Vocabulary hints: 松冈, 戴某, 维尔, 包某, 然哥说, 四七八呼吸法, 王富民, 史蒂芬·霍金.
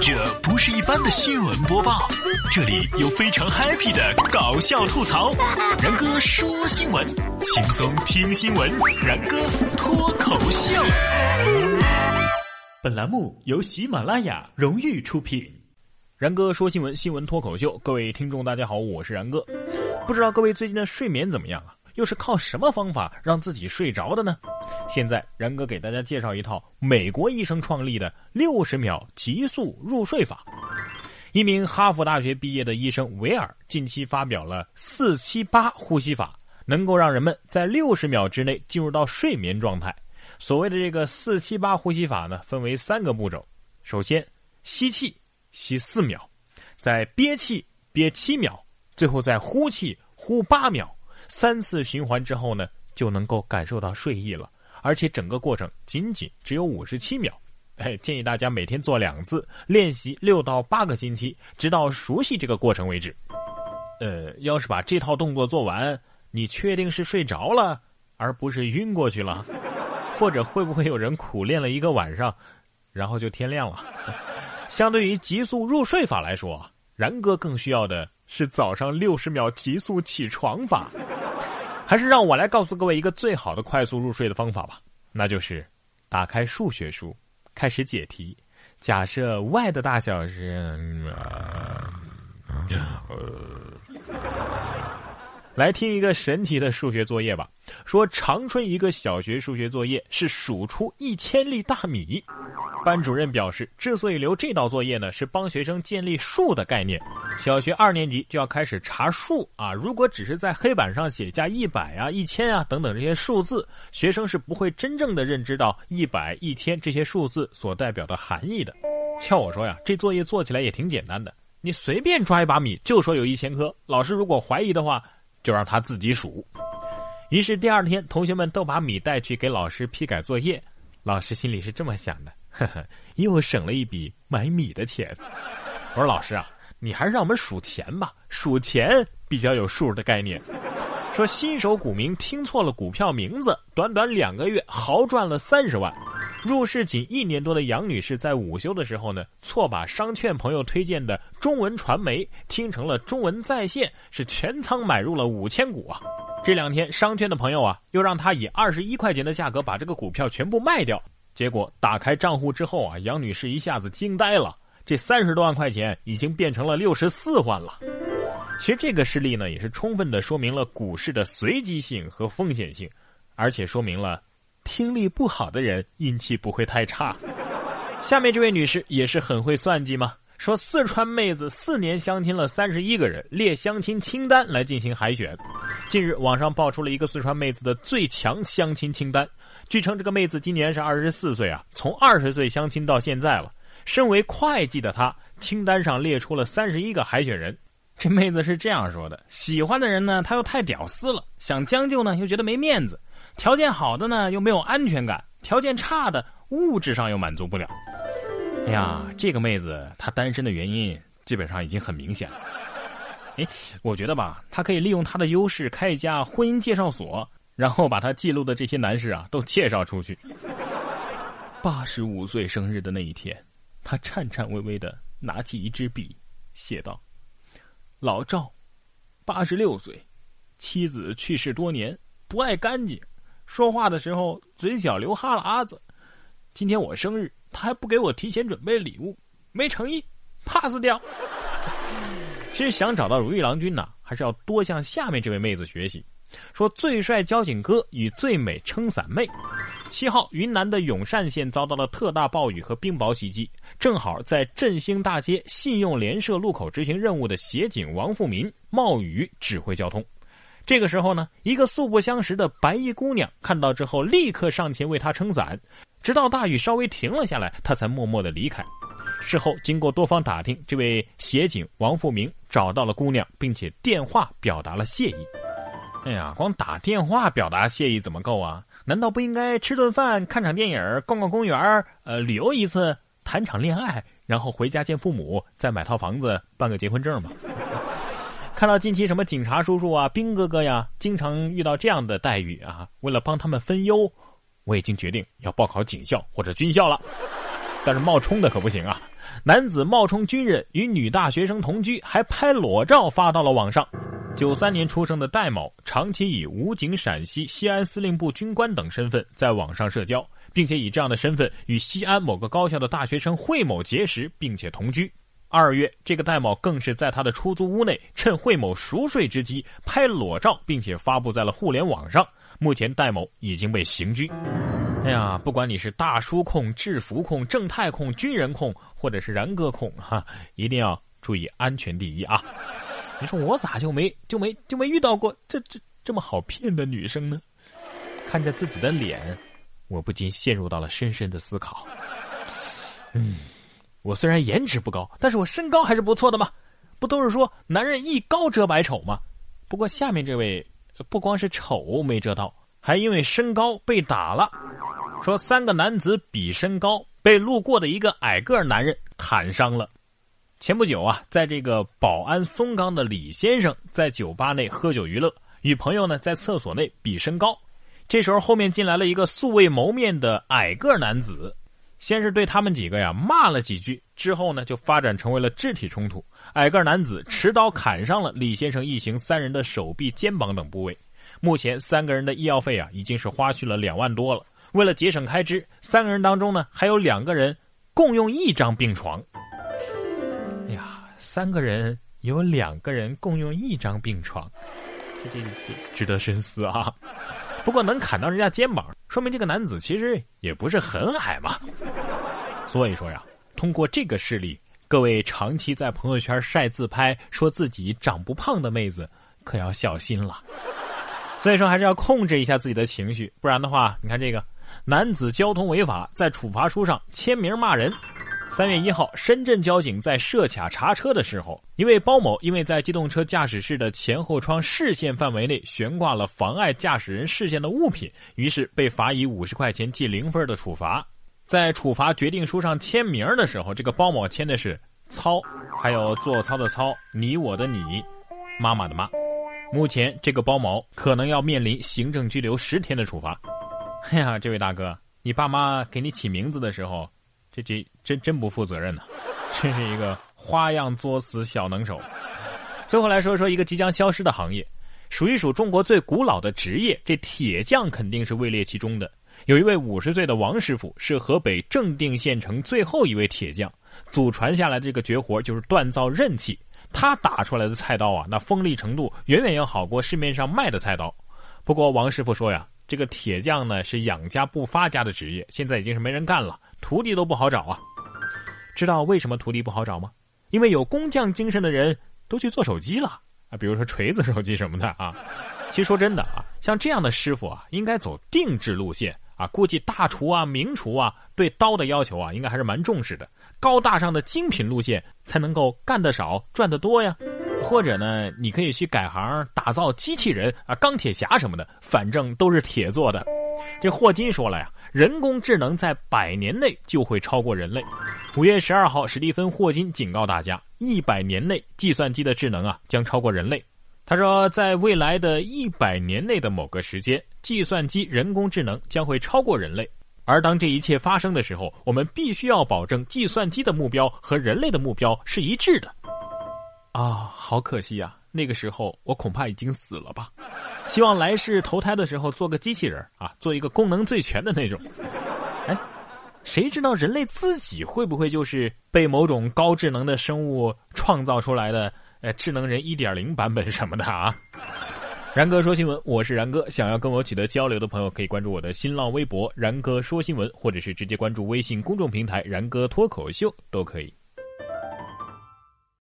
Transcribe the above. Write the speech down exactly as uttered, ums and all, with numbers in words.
这不是一般的新闻播报，这里有非常 happy 的搞笑吐槽，然哥说新闻，轻松听新闻，然哥脱口秀。本栏目由喜马拉雅荣誉出品。然哥说新闻，新闻脱口秀。各位听众大家好，我是然哥。不知道各位最近的睡眠怎么样啊？又是靠什么方法让自己睡着的呢？现在然哥给大家介绍一套美国医生创立的六十秒急速入睡法。一名哈佛大学毕业的医生维尔近期发表了四七八呼吸法，能够让人们在六十秒之内进入到睡眠状态。所谓的这个四七八呼吸法呢，分为三个步骤。首先吸气吸四秒，再憋气憋七秒，最后再呼气呼八秒。三次循环之后呢，就能够感受到睡意了，而且整个过程仅仅只有五十七秒。哎，建议大家每天做两次，练习六到八个星期，直到熟悉这个过程为止。呃，要是把这套动作做完，你确定是睡着了，而不是晕过去了？或者会不会有人苦练了一个晚上，然后就天亮了？相对于急速入睡法来说，然哥更需要的是早上六十秒急速起床法。还是让我来告诉各位一个最好的快速入睡的方法吧，那就是打开数学书开始解题。假设 Y 的大小是、呃呃、来听一个神奇的数学作业吧。说长春一个小学数学作业是数出一千粒大米。班主任表示，之所以留这道作业呢，是帮学生建立数的概念。小学二年级就要开始查数啊！如果只是在黑板上写下一百啊、一千啊等等这些数字，学生是不会真正的认知到一百、一千这些数字所代表的含义的。跳我说呀，这作业做起来也挺简单的，你随便抓一把米就说有一千颗，老师如果怀疑的话，就让他自己数。于是第二天，同学们都把米带去给老师批改作业，老师心里是这么想的：呵呵，又省了一笔买米的钱。我说老师啊，你还是让我们数钱吧，数钱比较有数的概念。说新手股民听错了股票名字，短短两个月豪赚了三十万。入市仅一年多的杨女士在午休的时候呢，错把商券朋友推荐的中文传媒听成了中文在线，是全仓买入了五千股啊。这两天商券的朋友啊，又让她以二十一块钱的价格把这个股票全部卖掉，结果打开账户之后啊，杨女士一下子惊呆了，这三十多万块钱已经变成了六十四万了。其实这个事例呢，也是充分的说明了股市的随机性和风险性，而且说明了听力不好的人运气不会太差。下面这位女士也是很会算计嘛，说四川妹子四年相亲了三十一个人，列相亲清单来进行海选。近日网上爆出了一个四川妹子的最强相亲清单，据称这个妹子今年是二十四岁啊，从二十岁相亲到现在了。身为会计的他，清单上列出了三十一个海选人。这妹子是这样说的：喜欢的人呢，他又太屌丝了，想将就呢又觉得没面子，条件好的呢又没有安全感，条件差的物质上又满足不了。哎呀，这个妹子她单身的原因基本上已经很明显了。哎，我觉得吧，她可以利用她的优势开一家婚姻介绍所，然后把她记录的这些男士啊都介绍出去。八十五岁生日的那一天，他颤颤巍巍地拿起一支笔，写道：“老赵，八十六岁，妻子去世多年，不爱干净，说话的时候嘴角流哈喇子。今天我生日，他还不给我提前准备礼物，没诚意 ，pass 掉。”其实想找到如意郎君呢、啊，还是要多向下面这位妹子学习。说最帅交警哥与最美撑伞妹。七号，云南的永善县遭到了特大暴雨和冰雹袭击，正好在振兴大街信用联社路口执行任务的协警王富民冒雨指挥交通。这个时候呢，一个素不相识的白衣姑娘看到之后，立刻上前为她撑伞，直到大雨稍微停了下来，她才默默地离开。事后经过多方打听，这位协警王富民找到了姑娘，并且电话表达了谢意。哎呀，光打电话表达谢意怎么够啊？难道不应该吃顿饭、看场电影、逛逛公园、呃，旅游一次、谈场恋爱，然后回家见父母，再买套房子、办个结婚证吗？看到近期什么警察叔叔啊、兵哥哥呀，经常遇到这样的待遇啊，为了帮他们分忧，我已经决定要报考警校或者军校了。但是冒充的可不行啊！男子冒充军人与女大学生同居，还拍裸照发到了网上。九三年出生的戴某长期以武警陕西西安司令部军官等身份在网上社交，并且以这样的身份与西安某个高校的大学生惠某结识并且同居。二月，这个戴某更是在他的出租屋内趁惠某熟睡之机拍裸照，并且发布在了互联网上。目前戴某已经被刑拘。哎呀，不管你是大叔控、制服控、正太控、军人控，或者是然哥控哈，一定要注意安全第一啊！你说我咋就没就没就没遇到过这这这么好骗的女生呢？看着自己的脸，我不禁陷入到了深深的思考。嗯，我虽然颜值不高，但是我身高还是不错的嘛。不都是说男人一高遮百丑吗？不过下面这位不光是丑没遮到，还因为身高被打了。说三个男子比身高，被路过的一个矮个男人砍伤了。前不久啊，在这个保安松冈的李先生在酒吧内喝酒娱乐，与朋友呢在厕所内比身高。这时候后面进来了一个素未谋面的矮个男子，先是对他们几个呀骂了几句，之后呢就发展成为了肢体冲突。矮个男子持刀砍伤了李先生一行三人的手臂、肩膀等部位。目前三个人的医药费啊已经是花去了两万多了。为了节省开支，三个人当中呢还有两个人共用一张病床。哎呀，三个人有两个人共用一张病床，这这这值得深思啊。不过能砍到人家肩膀，说明这个男子其实也不是很矮嘛。所以说呀，通过这个事例，各位长期在朋友圈晒自拍说自己长不胖的妹子可要小心了。所以说还是要控制一下自己的情绪，不然的话，你看这个男子交通违法，在处罚书上签名骂人。三月一号，深圳交警在设卡查车的时候，一位包某因为在机动车驾驶室的前后窗视线范围内悬挂了妨碍驾驶人视线的物品，于是被罚以五十块钱记零分的处罚。在处罚决定书上签名的时候，这个包某签的是操，还有做操的操，你我的你，妈妈的妈。目前这个包某可能要面临行政拘留十天的处罚。哎呀，这位大哥，你爸妈给你起名字的时候，这这真真不负责任呢、啊，真是一个花样作死小能手。最后来说说一个即将消失的行业，数一数中国最古老的职业，这铁匠肯定是位列其中的。有一位五十岁的王师傅是河北正定县城最后一位铁匠，祖传下来的这个绝活就是锻造刃器。他打出来的菜刀啊，那锋利程度远远要好过市面上卖的菜刀。不过王师傅说呀，这个铁匠呢是养家不发家的职业，现在已经是没人干了，徒弟都不好找啊。知道为什么徒弟不好找吗？因为有工匠精神的人都去做手机了啊，比如说锤子手机什么的啊。其实说真的啊，像这样的师傅啊，应该走定制路线啊。估计大厨啊、名厨啊，对刀的要求啊，应该还是蛮重视的。高大上的精品路线才能够干得少赚得多呀。或者呢，你可以去改行打造机器人啊、钢铁侠什么的，反正都是铁做的。这霍金说了呀，人工智能在百年内就会超过人类。五月十二号，史蒂芬·霍金警告大家，一百年内计算机的智能啊将超过人类。他说，在未来的一百年内的某个时间，计算机人工智能将会超过人类。而当这一切发生的时候，我们必须要保证计算机的目标和人类的目标是一致的。啊，好可惜啊，那个时候我恐怕已经死了吧。希望来世投胎的时候做个机器人啊，做一个功能最全的那种。哎，谁知道人类自己会不会就是被某种高智能的生物创造出来的呃，智能人 一点零 版本什么的啊。然哥说新闻，我是然哥，想要跟我取得交流的朋友可以关注我的新浪微博然哥说新闻，或者是直接关注微信公众平台然哥脱口秀都可以。